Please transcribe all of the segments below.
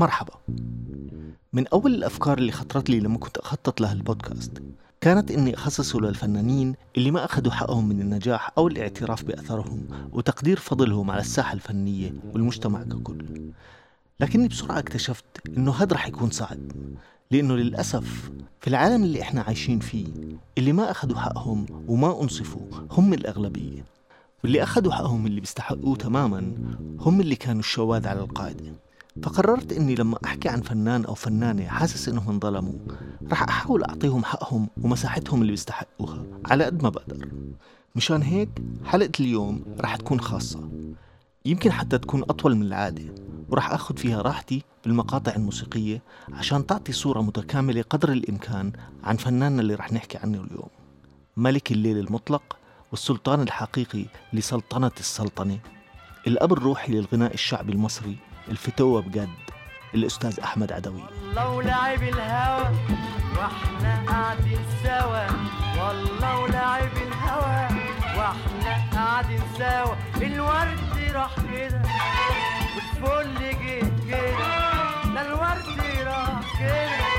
مرحبا. من أول الأفكار اللي خطرت لي لما كنت أخطط لها البودكاست كانت إني أخصصه للفنانين اللي ما أخذوا حقهم من النجاح أو الاعتراف بأثرهم وتقدير فضلهم على الساحة الفنية والمجتمع ككل، لكني بسرعة اكتشفت إنه هذا رح يكون صعب، لأنه للأسف في العالم اللي إحنا عايشين فيه اللي ما أخذوا حقهم وما أنصفوا هم الأغلبية، واللي أخذوا حقهم اللي بيستحقوه تماماً هم اللي كانوا الشواذ على القاعدة. فقررت إني لما أحكي عن فنان أو فنانة حاسس إنهم انظلموا رح أحاول أعطيهم حقهم ومساحتهم اللي بيستحقوها على قد ما بقدر. مشان هيك حلقة اليوم رح تكون خاصة، يمكن حتى تكون أطول من العادة، ورح أخذ فيها راحتي بالمقاطع الموسيقية عشان تعطي صورة متكاملة قدر الإمكان عن فناننا اللي رح نحكي عنه اليوم، ملك الليل المطلق والسلطان الحقيقي لسلطنة السلطنة، الأب الروحي للغناء الشعبي المصري، الفتوة بجد، الأستاذ أحمد عدوية. والله لعب الهوى واحنا قاعدين سوا، والله لعب الهوى واحنا قاعدين سوا، الورد راح كده والفل جه كده، لا الورد راح كده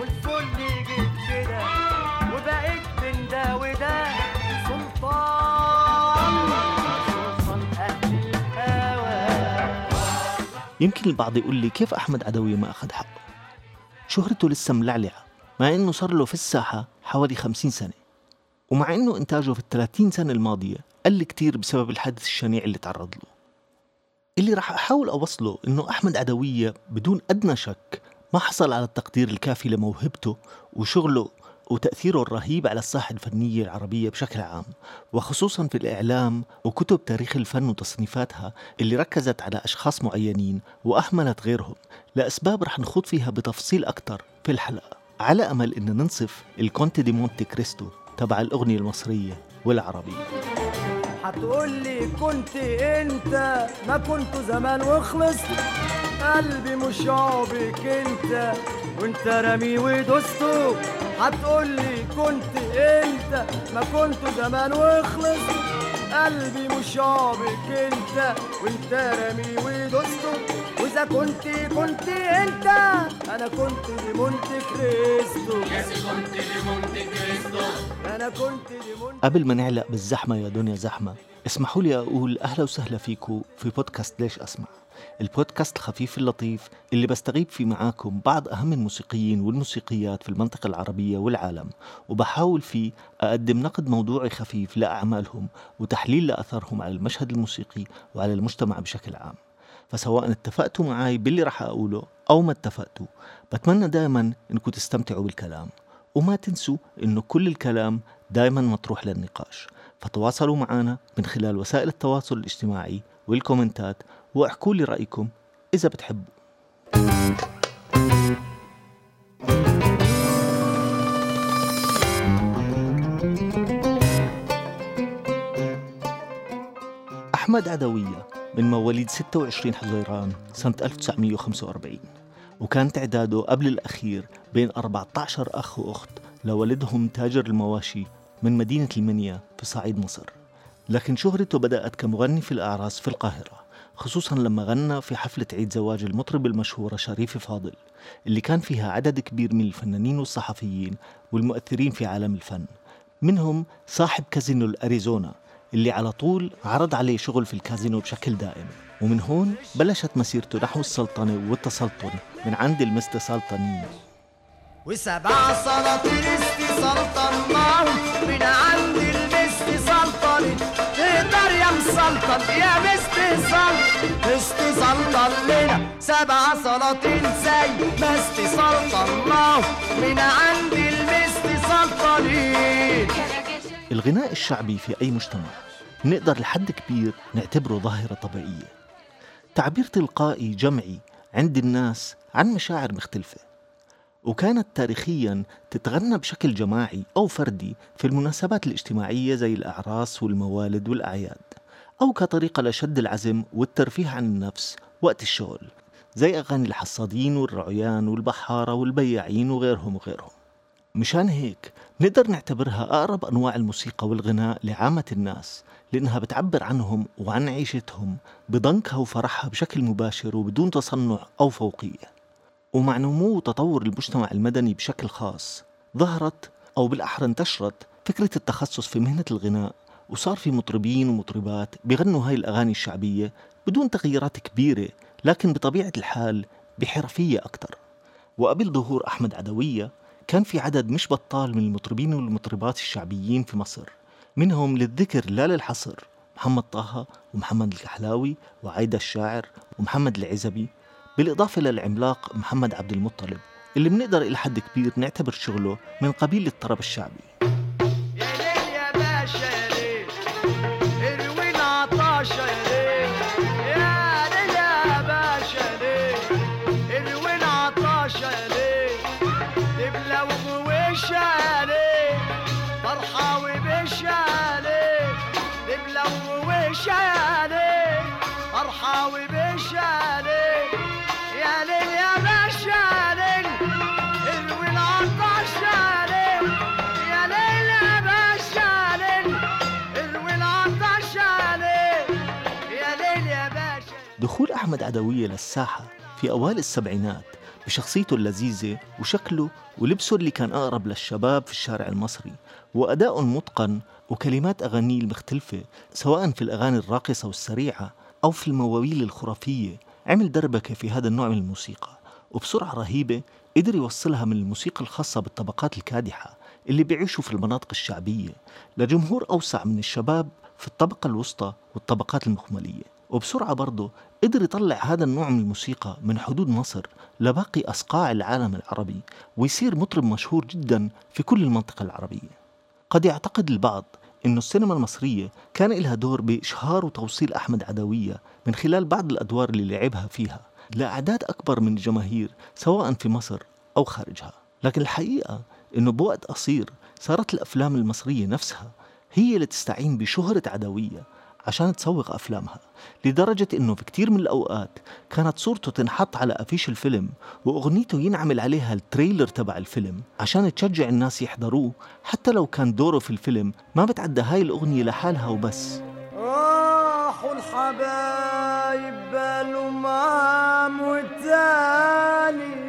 والفل جه كده، وبقيت من ده وده سلطان. يمكن البعض يقول لي كيف أحمد عدوية ما أخذ حقه، شهرته لسه ملعلعة مع أنه صار له في الساحة حوالي 50 سنة، ومع أنه إنتاجه في 30 سنة الماضية قل كتير بسبب الحادث الشنيع اللي تعرض له. اللي رح أحاول أوصله أنه أحمد عدوية بدون أدنى شك ما حصل على التقدير الكافي لموهبته وشغله وتأثيره الرهيب على الساحة الفنية العربية بشكل عام، وخصوصاً في الإعلام وكتب تاريخ الفن وتصنيفاتها اللي ركزت على أشخاص معينين وأهملت غيرهم لأسباب رح نخوض فيها بتفصيل أكتر في الحلقة، على أمل إن ننصف الكونت دي مونتي كريستو تبع الأغنية المصرية والعربية. هتقولي كنت أنت ما كنت زمان وخلصت، قلبي مش عابك أنت وانت رمي ودوستو، هتقولي كنت انت ما كنت زمان واخلص، قلبي مش عابك انت وانت رمي ودوستو، واذا كنت انت انا كنت لمونتي كريستو، كنت لمونتي كريستو انا كنت لمونتي. قبل ما نعلق بالزحمه يا دنيا زحمه، اسمحوا لي اقول اهلا وسهلا فيكم في بودكاست ليش اسمع، البودكاست الخفيف اللطيف اللي بستغيب فيه معاكم بعض أهم الموسيقيين والموسيقيات في المنطقة العربية والعالم، وبحاول فيه أقدم نقد موضوعي خفيف لأعمالهم وتحليل لأثرهم على المشهد الموسيقي وعلى المجتمع بشكل عام. فسواء اتفقتوا معاي باللي رح أقوله أو ما اتفقتوا، بتمنى دايما إنكم تستمتعوا بالكلام، وما تنسوا إنه كل الكلام دايما مطروح للنقاش، فتواصلوا معنا من خلال وسائل التواصل الاجتماعي والكومنتات، واحكوا لي رأيكم إذا بتحبوا. أحمد عدوية من مواليد 26 حزيران سنة 1945، وكان تعداده قبل الأخير بين 14 أخ وأخت لولدهم تاجر المواشي من مدينة المنيا في صعيد مصر، لكن شهرته بدأت كمغني في الأعراس في القاهرة، خصوصاً لما غنى في حفلة عيد زواج المطرب المشهورة شريف فاضل اللي كان فيها عدد كبير من الفنانين والصحفيين والمؤثرين في عالم الفن، منهم صاحب كازينو الأريزونا اللي على طول عرض عليه شغل في الكازينو بشكل دائم، ومن هون بلشت مسيرته نحو السلطنة والتسلطن من عند المستر سلطانين، وسبع سلاطين سلطان معهم من عند المستر سلطانين، تقدر يا مسلطن يا مستر سلطن لنا، سبع سلاطين زي مستر سلطن معهم من عند المستر سلطانين. الغناء الشعبي في أي مجتمع نقدر لحد كبير نعتبره ظاهرة طبيعية، تعبير تلقائي جمعي عند الناس عن مشاعر مختلفة، وكانت تاريخياً تتغنى بشكل جماعي أو فردي في المناسبات الاجتماعية زي الأعراس والموالد والأعياد، أو كطريقة لشد العزم والترفيه عن النفس وقت الشغل زي أغاني الحصادين والرعيان والبحارة والبياعين وغيرهم. مشان هيك نقدر نعتبرها أقرب أنواع الموسيقى والغناء لعامة الناس، لأنها بتعبر عنهم وعن عيشتهم بضنكها وفرحها بشكل مباشر وبدون تصنع أو فوقية. ومع نمو وتطور المجتمع المدني بشكل خاص ظهرت أو بالأحرى انتشرت فكرة التخصص في مهنة الغناء، وصار في مطربين ومطربات بيغنوا هاي الأغاني الشعبية بدون تغييرات كبيرة، لكن بطبيعة الحال بحرفية أكتر. وقبل ظهور أحمد عدوية كان في عدد مش بطال من المطربين والمطربات الشعبيين في مصر، منهم للذكر لا للحصر محمد طه ومحمد الكحلاوي وعايدة الشاعر ومحمد العزبي، بالإضافة للعملاق محمد عبد المطلب اللي بنقدر إلى حد كبير نعتبر شغله من قبيل الطرب الشعبي. دخول أحمد عدوية للساحة في أوائل السبعينات بشخصيته اللذيذة وشكله ولبسه اللي كان أقرب للشباب في الشارع المصري، وأداءه المتقن وكلمات أغانيه المختلفة سواء في الأغاني الراقصة والسريعة أو في المواويل الخرافية، عمل دربكة في هذا النوع من الموسيقى، وبسرعة رهيبة قدر يوصلها من الموسيقى الخاصة بالطبقات الكادحة اللي بيعيشوا في المناطق الشعبية لجمهور أوسع من الشباب في الطبقة الوسطى والطبقات المخملية. وبسرعة برضه قدر يطلع هذا النوع من الموسيقى من حدود مصر لباقي أصقاع العالم العربي ويصير مطرب مشهور جدا في كل المنطقة العربية. قد يعتقد البعض إنه السينما المصرية كان لها دور بإشهار وتوصيل أحمد عدوية من خلال بعض الأدوار اللي لعبها فيها لأعداد أكبر من الجماهير سواء في مصر أو خارجها، لكن الحقيقة إنه بوقت قصير صارت الأفلام المصرية نفسها هي اللي تستعين بشهرة عدوية عشان تسوق أفلامها، لدرجة إنه في كتير من الأوقات كانت صورته تنحط على أفيش الفيلم وأغنيته ينعمل عليها التريلر تبع الفيلم عشان تشجع الناس يحضروه، حتى لو كان دوره في الفيلم ما بتعدى هاي الأغنية لحالها وبس. راحوا الحبايب بالو مام والتالي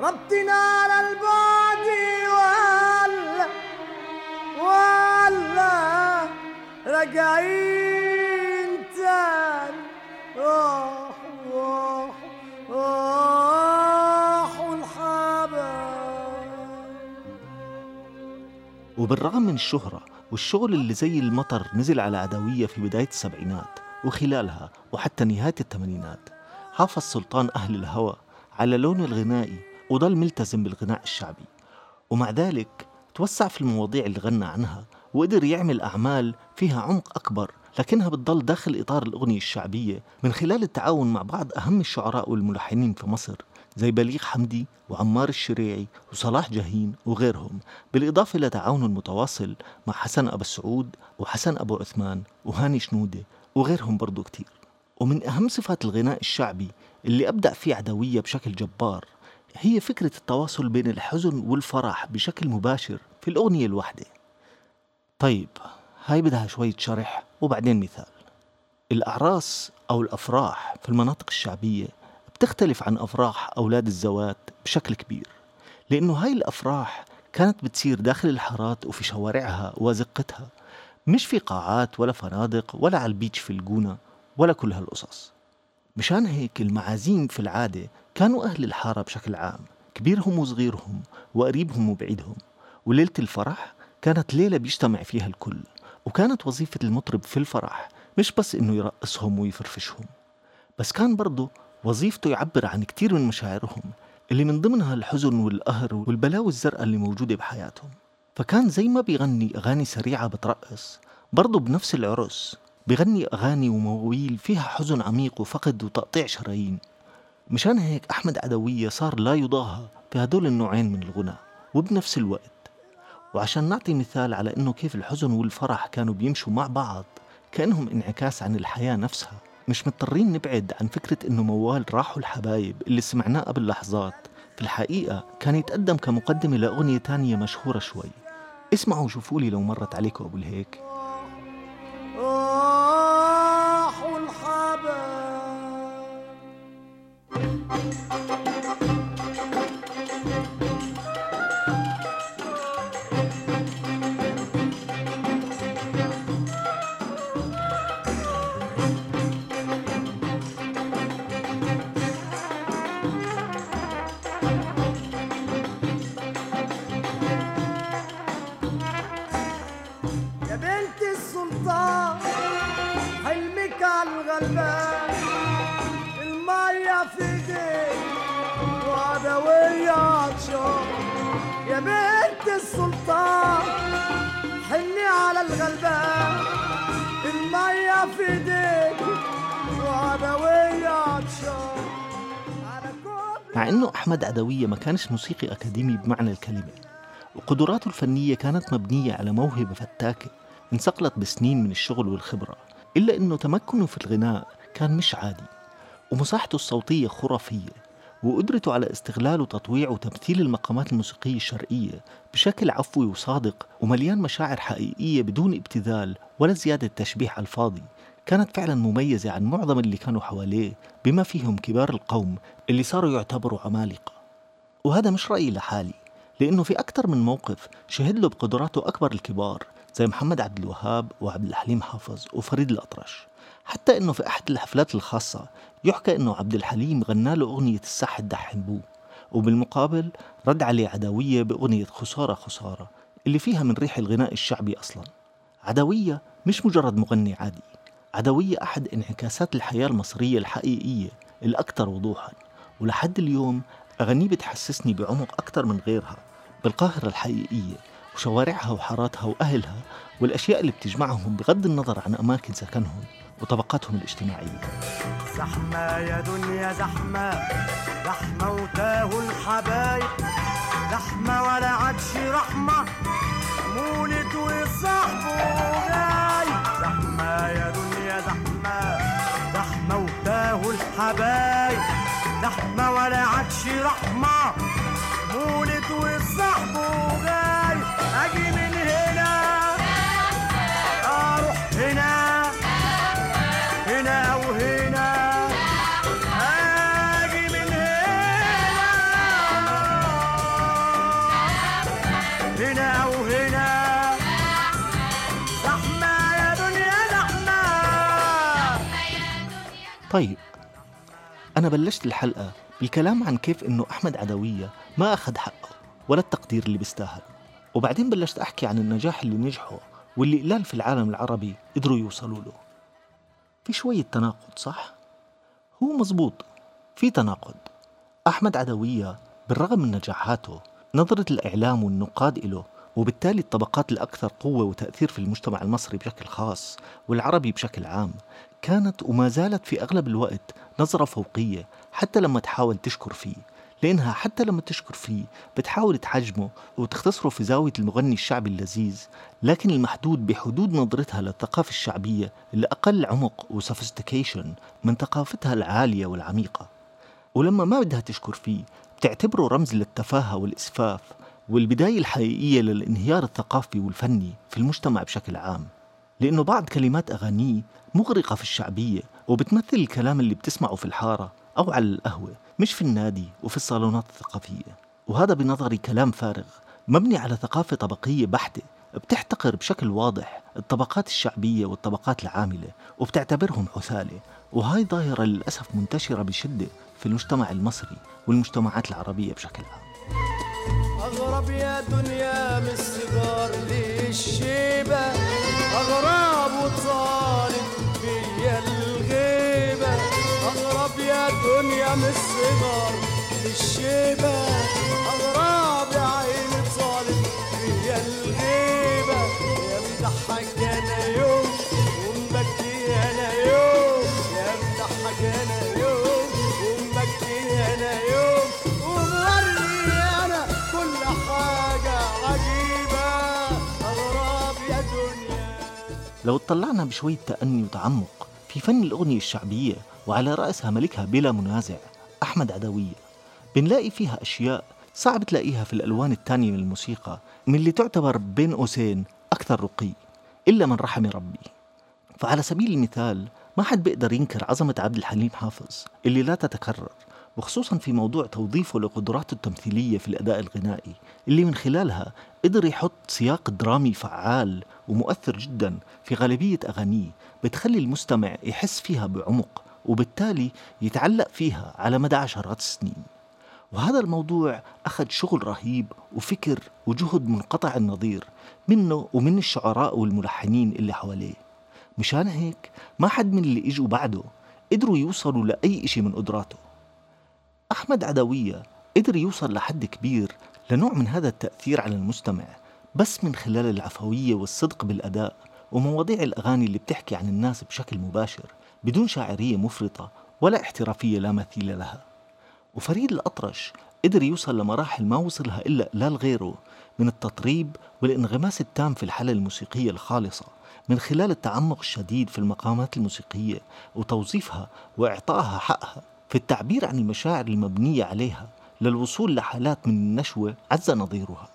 ربطنا على البعد ولا راجعين تاني. وبالرغم من الشهرة والشغل اللي زي المطر نزل على عدوية في بداية السبعينات وخلالها وحتى نهاية الثمانينات، حافظ سلطان أهل الهوى على لونه الغنائي وظل ملتزم بالغناء الشعبي، ومع ذلك توسع في المواضيع اللي غنى عنها وقدر يعمل أعمال فيها عمق أكبر، لكنها بتضل داخل إطار الأغنية الشعبية من خلال التعاون مع بعض أهم الشعراء والملحنين في مصر زي بليق حمدي وعمار الشريعي وصلاح جاهين وغيرهم، بالإضافة لتعاونه المتواصل مع حسن أبو سعود وحسن أبو عثمان وهاني شنودة وغيرهم برضو كتير. ومن أهم صفات الغناء الشعبي اللي أبدأ فيه عدوية بشكل جبار هي فكرة التواصل بين الحزن والفرح بشكل مباشر في الأغنية الواحدة. طيب هاي بدها شوية شرح وبعدين مثال. الأعراس أو الأفراح في المناطق الشعبية بتختلف عن أفراح أولاد الزوات بشكل كبير، لأنه هاي الأفراح كانت بتصير داخل الحارات وفي شوارعها وزقتها، مش في قاعات ولا فنادق ولا على البيتش في الجونة ولا كل هالقصص. مشان هيك المعازيم في العادة كانوا أهل الحارة بشكل عام، كبيرهم وصغيرهم وقريبهم وبعيدهم، وليلة الفرح كانت ليلة بيجتمع فيها الكل، وكانت وظيفة المطرب في الفرح مش بس إنه يرقصهم ويفرفشهم، بس كان برضه وظيفته يعبر عن كتير من مشاعرهم اللي من ضمنها الحزن والقهر والبلاوي الزرقاء اللي موجودة بحياتهم. فكان زي ما بيغني أغاني سريعة بترقص، برضه بنفس العرس بيغني أغاني ومواويل فيها حزن عميق وفقد وتقطيع شرايين. مشان هيك أحمد عدوية صار لا يضاهى في هدول النوعين من الغناء وبنفس الوقت. وعشان نعطي مثال على إنه كيف الحزن والفرح كانوا بيمشوا مع بعض كأنهم انعكاس عن الحياة نفسها، مش مضطرين نبعد عن فكرة إنه موال راحوا الحبايب اللي سمعناه قبل لحظات. في الحقيقة كان يتقدم كمقدمة لأغنية تانية مشهورة شوي. اسمعوا وشوفوا لي لو مرت عليكم أبو الهيك. راحوا الحبايب يا بنت السلطان حني على الغلبان، المية في ايديك وعدوية تشوف على كوبري. مع انه احمد عدوية ما كانش موسيقي اكاديمي بمعنى الكلمة، وقدراته الفنية كانت مبنية على موهبة فتاكة انصقلت بسنين من الشغل والخبرة، الا انه تمكنه في الغناء كان مش عادي، ومساحته الصوتية خرافية، وقدرته على استغلال وتطويع وتمثيل المقامات الموسيقية الشرقية بشكل عفوي وصادق ومليان مشاعر حقيقية بدون ابتذال ولا زيادة تشبيه على الفاضي، كانت فعلا مميزة عن معظم اللي كانوا حواليه بما فيهم كبار القوم اللي صاروا يعتبروا عمالقة. وهذا مش رأيي لحالي، لأنه في أكثر من موقف شهد له بقدراته أكبر الكبار زي محمد عبدالوهاب وعبد الحليم حافظ وفريد الأطرش، حتى إنه في أحد الحفلات الخاصة يحكى إنه عبد الحليم غنى له أغنية الساح الدحنبو، وبالمقابل رد عليه عدوية بأغنية خسارة خسارة اللي فيها من ريح الغناء الشعبي أصلا. عدوية مش مجرد مغني عادي، عدوية أحد انعكاسات الحياة المصرية الحقيقية الأكثر وضوحا، ولحد اليوم أغنية بتحسسني بعمق أكثر من غيرها بالقاهرة الحقيقية وشوارعها وحاراتها وأهلها والأشياء اللي بتجمعهم بغض النظر عن أماكن سكنهم وطبقاتهم الاجتماعية. زحمة يا دنيا زحمة، زحمة وتاهوا الحبايب، زحمة ولا عادش رحمة، مولد وصاحبه جاي. زحمة يا دنيا زحمة، زحمة وتاهوا الحبايب، زحمة ولا عادش رحمة، مولد وصاحبه جاي. أجي من هنا أروح هنا، هنا وهنا أجي من هنا، هنا وهنا. زحمة يا دنيا زحمة. طيب، أنا بلشت الحلقة بالكلام عن كيف إنه أحمد عدوية ما أخذ حقه ولا التقدير اللي بيستاهله، وبعدين بلشت أحكي عن النجاح اللي نجحوا واللي قلال في العالم العربي قدروا يوصلوا له. في شوية تناقض صح؟ هو مزبوط، في تناقض. أحمد عدوية بالرغم من نجاحاته نظرة الإعلام والنقاد إله، وبالتالي الطبقات الأكثر قوة وتأثير في المجتمع المصري بشكل خاص والعربي بشكل عام، كانت وما زالت في أغلب الوقت نظرة فوقية حتى لما تحاول تشكر فيه، لأنها حتى لما تشكر فيه بتحاول تحجمه وتختصره في زاوية المغني الشعبي اللذيذ، لكن المحدود بحدود نظرتها للثقافة الشعبية اللي أقل عمق وسوفستيكيشن من ثقافتها العالية والعميقة. ولما ما بدها تشكر فيه بتعتبره رمز للتفاهة والإسفاف والبداية الحقيقية للانهيار الثقافي والفني في المجتمع بشكل عام، لأنه بعض كلمات أغانيه مغرقة في الشعبية وبتمثل الكلام اللي بتسمعه في الحارة أو على القهوة مش في النادي وفي الصالونات الثقافية. وهذا بنظري كلام فارغ مبني على ثقافة طبقية بحتة بتحتقر بشكل واضح الطبقات الشعبية والطبقات العاملة وبتعتبرهم عثالة، وهاي ظاهرة للأسف منتشرة بشدة في المجتمع المصري والمجتمعات العربية بشكل عام. أغرب يا دنيا من السيجار للشيبة، أغرب وطالب فيا الغيبة، أغرب يا دنيا من السيجار للشيبة، أغرب يا عيني طالب فيا الغيبة. يا مضحك أنا يوم ومبكي أنا يوم، يا مضحك أنا يوم ومبكي أنا يوم، ومغري أنا كل حاجة عجيبة. أغرب يا دنيا. لو اطلعنا بشوية تأني وتعمق في فن الأغنية الشعبية وعلى رأسها ملكها بلا منازع أحمد عدوية، بنلاقي فيها أشياء صعب تلاقيها في الألوان الثانية من الموسيقى، من اللي تعتبر بين قوسين أكثر رقي إلا من رحم ربي. فعلى سبيل المثال ما حد بيقدر ينكر عظمة عبد الحليم حافظ اللي لا تتكرر، وخصوصا في موضوع توظيفه لقدراته التمثيلية في الأداء الغنائي اللي من خلالها قدر يحط سياق درامي فعال ومؤثر جدا في غالبية أغانيه، بتخلي المستمع يحس فيها بعمق وبالتالي يتعلق فيها على مدى عشرات السنين. وهذا الموضوع أخذ شغل رهيب وفكر وجهد منقطع النظير منه ومن الشعراء والملحنين اللي حواليه، مشان هيك ما حد من اللي إجوا بعده قدروا يوصلوا لأي إشي من قدراته. أحمد عدوية قدر يوصل لحد كبير لنوع من هذا التأثير على المستمع بس من خلال العفوية والصدق بالأداء ومواضيع الأغاني اللي بتحكي عن الناس بشكل مباشر بدون شاعرية مفرطة ولا احترافية لا مثيل لها. وفريد الأطرش قدر يوصل لمراحل ما وصلها إلا لا لغيره من التطريب والانغماس التام في الحالة الموسيقية الخالصة من خلال التعمق الشديد في المقامات الموسيقية وتوظيفها وإعطائها حقها في التعبير عن المشاعر المبنية عليها للوصول لحالات من النشوة عز نظيرها.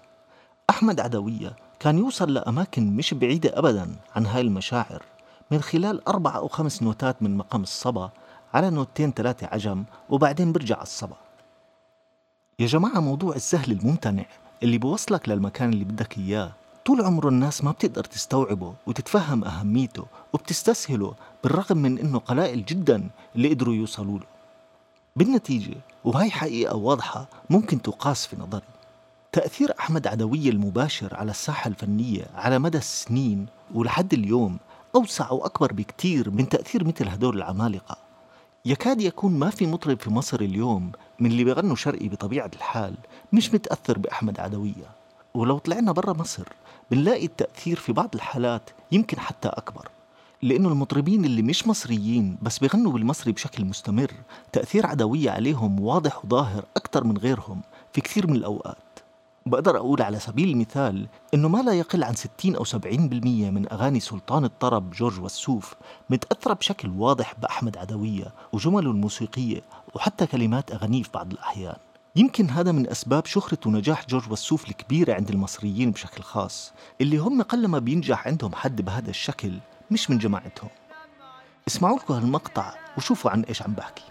أحمد عدوية كان يوصل لأماكن مش بعيدة أبداً عن هاي المشاعر من خلال 4 أو 5 نوتات من مقام الصبا على 2-3 عجم وبعدين برجع الصبا. يا جماعة موضوع السهل الممتنع اللي بوصلك للمكان اللي بدك إياه طول عمره الناس ما بتقدر تستوعبه وتتفهم أهميته وبتستسهله، بالرغم من إنه قلائل جداً اللي قدروا يوصلوا له. بالنتيجة، وهي حقيقة واضحة ممكن تقاس في نظري، تأثير أحمد عدوية المباشر على الساحة الفنية على مدى السنين ولحد اليوم أوسع وأكبر بكتير من تأثير مثل هدول العمالقة. يكاد يكون ما في مطرب في مصر اليوم من اللي بيغنوا شرقي بطبيعة الحال مش متأثر بأحمد عدوية، ولو طلعنا برا مصر بنلاقي التأثير في بعض الحالات يمكن حتى أكبر، لأنه المطربين اللي مش مصريين بس بيغنوا بالمصري بشكل مستمر تأثير عدوية عليهم واضح وظاهر أكتر من غيرهم في كثير من الأوقات. بقدر أقول على سبيل المثال أنه ما لا يقل عن 60 أو 70% من أغاني سلطان الطرب جورج والسوف متأثرة بشكل واضح بأحمد عدوية وجمله الموسيقية وحتى كلمات أغانيه في بعض الأحيان. يمكن هذا من أسباب شهرة ونجاح جورج والسوف الكبيرة عند المصريين بشكل خاص، اللي هم قلما بينجح عندهم حد بهذا الشكل مش من جماعتهم. اسمعوا لكم هالمقطع وشوفوا عن إيش عم بحكي.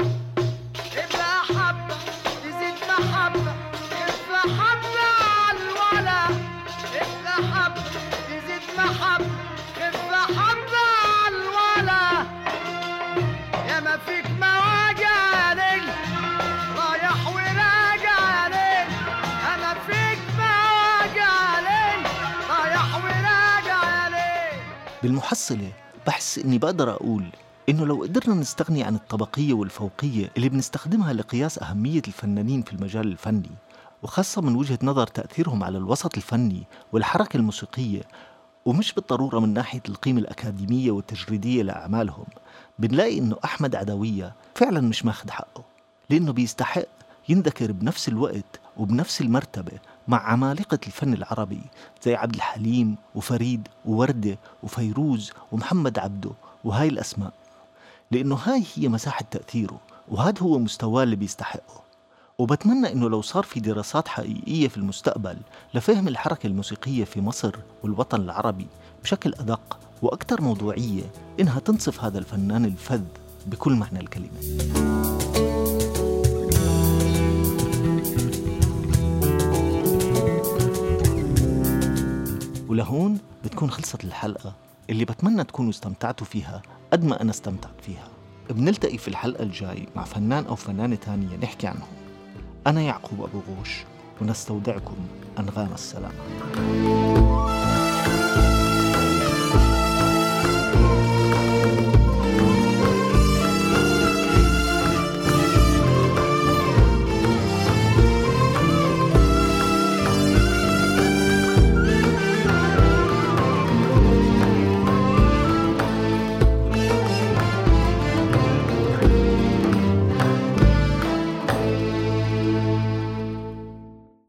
بالمحصلة بحس إني بقدر أقول إنه لو قدرنا نستغني عن الطبقية والفوقية اللي بنستخدمها لقياس أهمية الفنانين في المجال الفني، وخاصة من وجهة نظر تأثيرهم على الوسط الفني والحركة الموسيقية، ومش بالضرورة من ناحية القيمة الأكاديمية والتجريدية لأعمالهم، بنلاقي إنه أحمد عدوية فعلا مش ماخد حقه، لأنه بيستحق ينذكر بنفس الوقت وبنفس المرتبة مع عمالقة الفن العربي زي عبد الحليم وفريد ووردة وفيروز ومحمد عبده وهاي الأسماء، لأنه هاي هي مساحة تأثيره وهذا هو مستواه اللي بيستحقه. وبتمنى إنه لو صار في دراسات حقيقية في المستقبل لفهم الحركة الموسيقية في مصر والوطن العربي بشكل أدق وأكثر موضوعية إنها تنصف هذا الفنان الفذ بكل معنى الكلمة. ولهون بتكون خلصت الحلقة اللي بتمنى تكونوا استمتعتوا فيها قد ما أنا استمتعت فيها. بنلتقي في الحلقة الجاي مع فنان أو فنانة تانية نحكي عنهم. أنا يعقوب أبو غوش ونستودعكم أنغام السلام.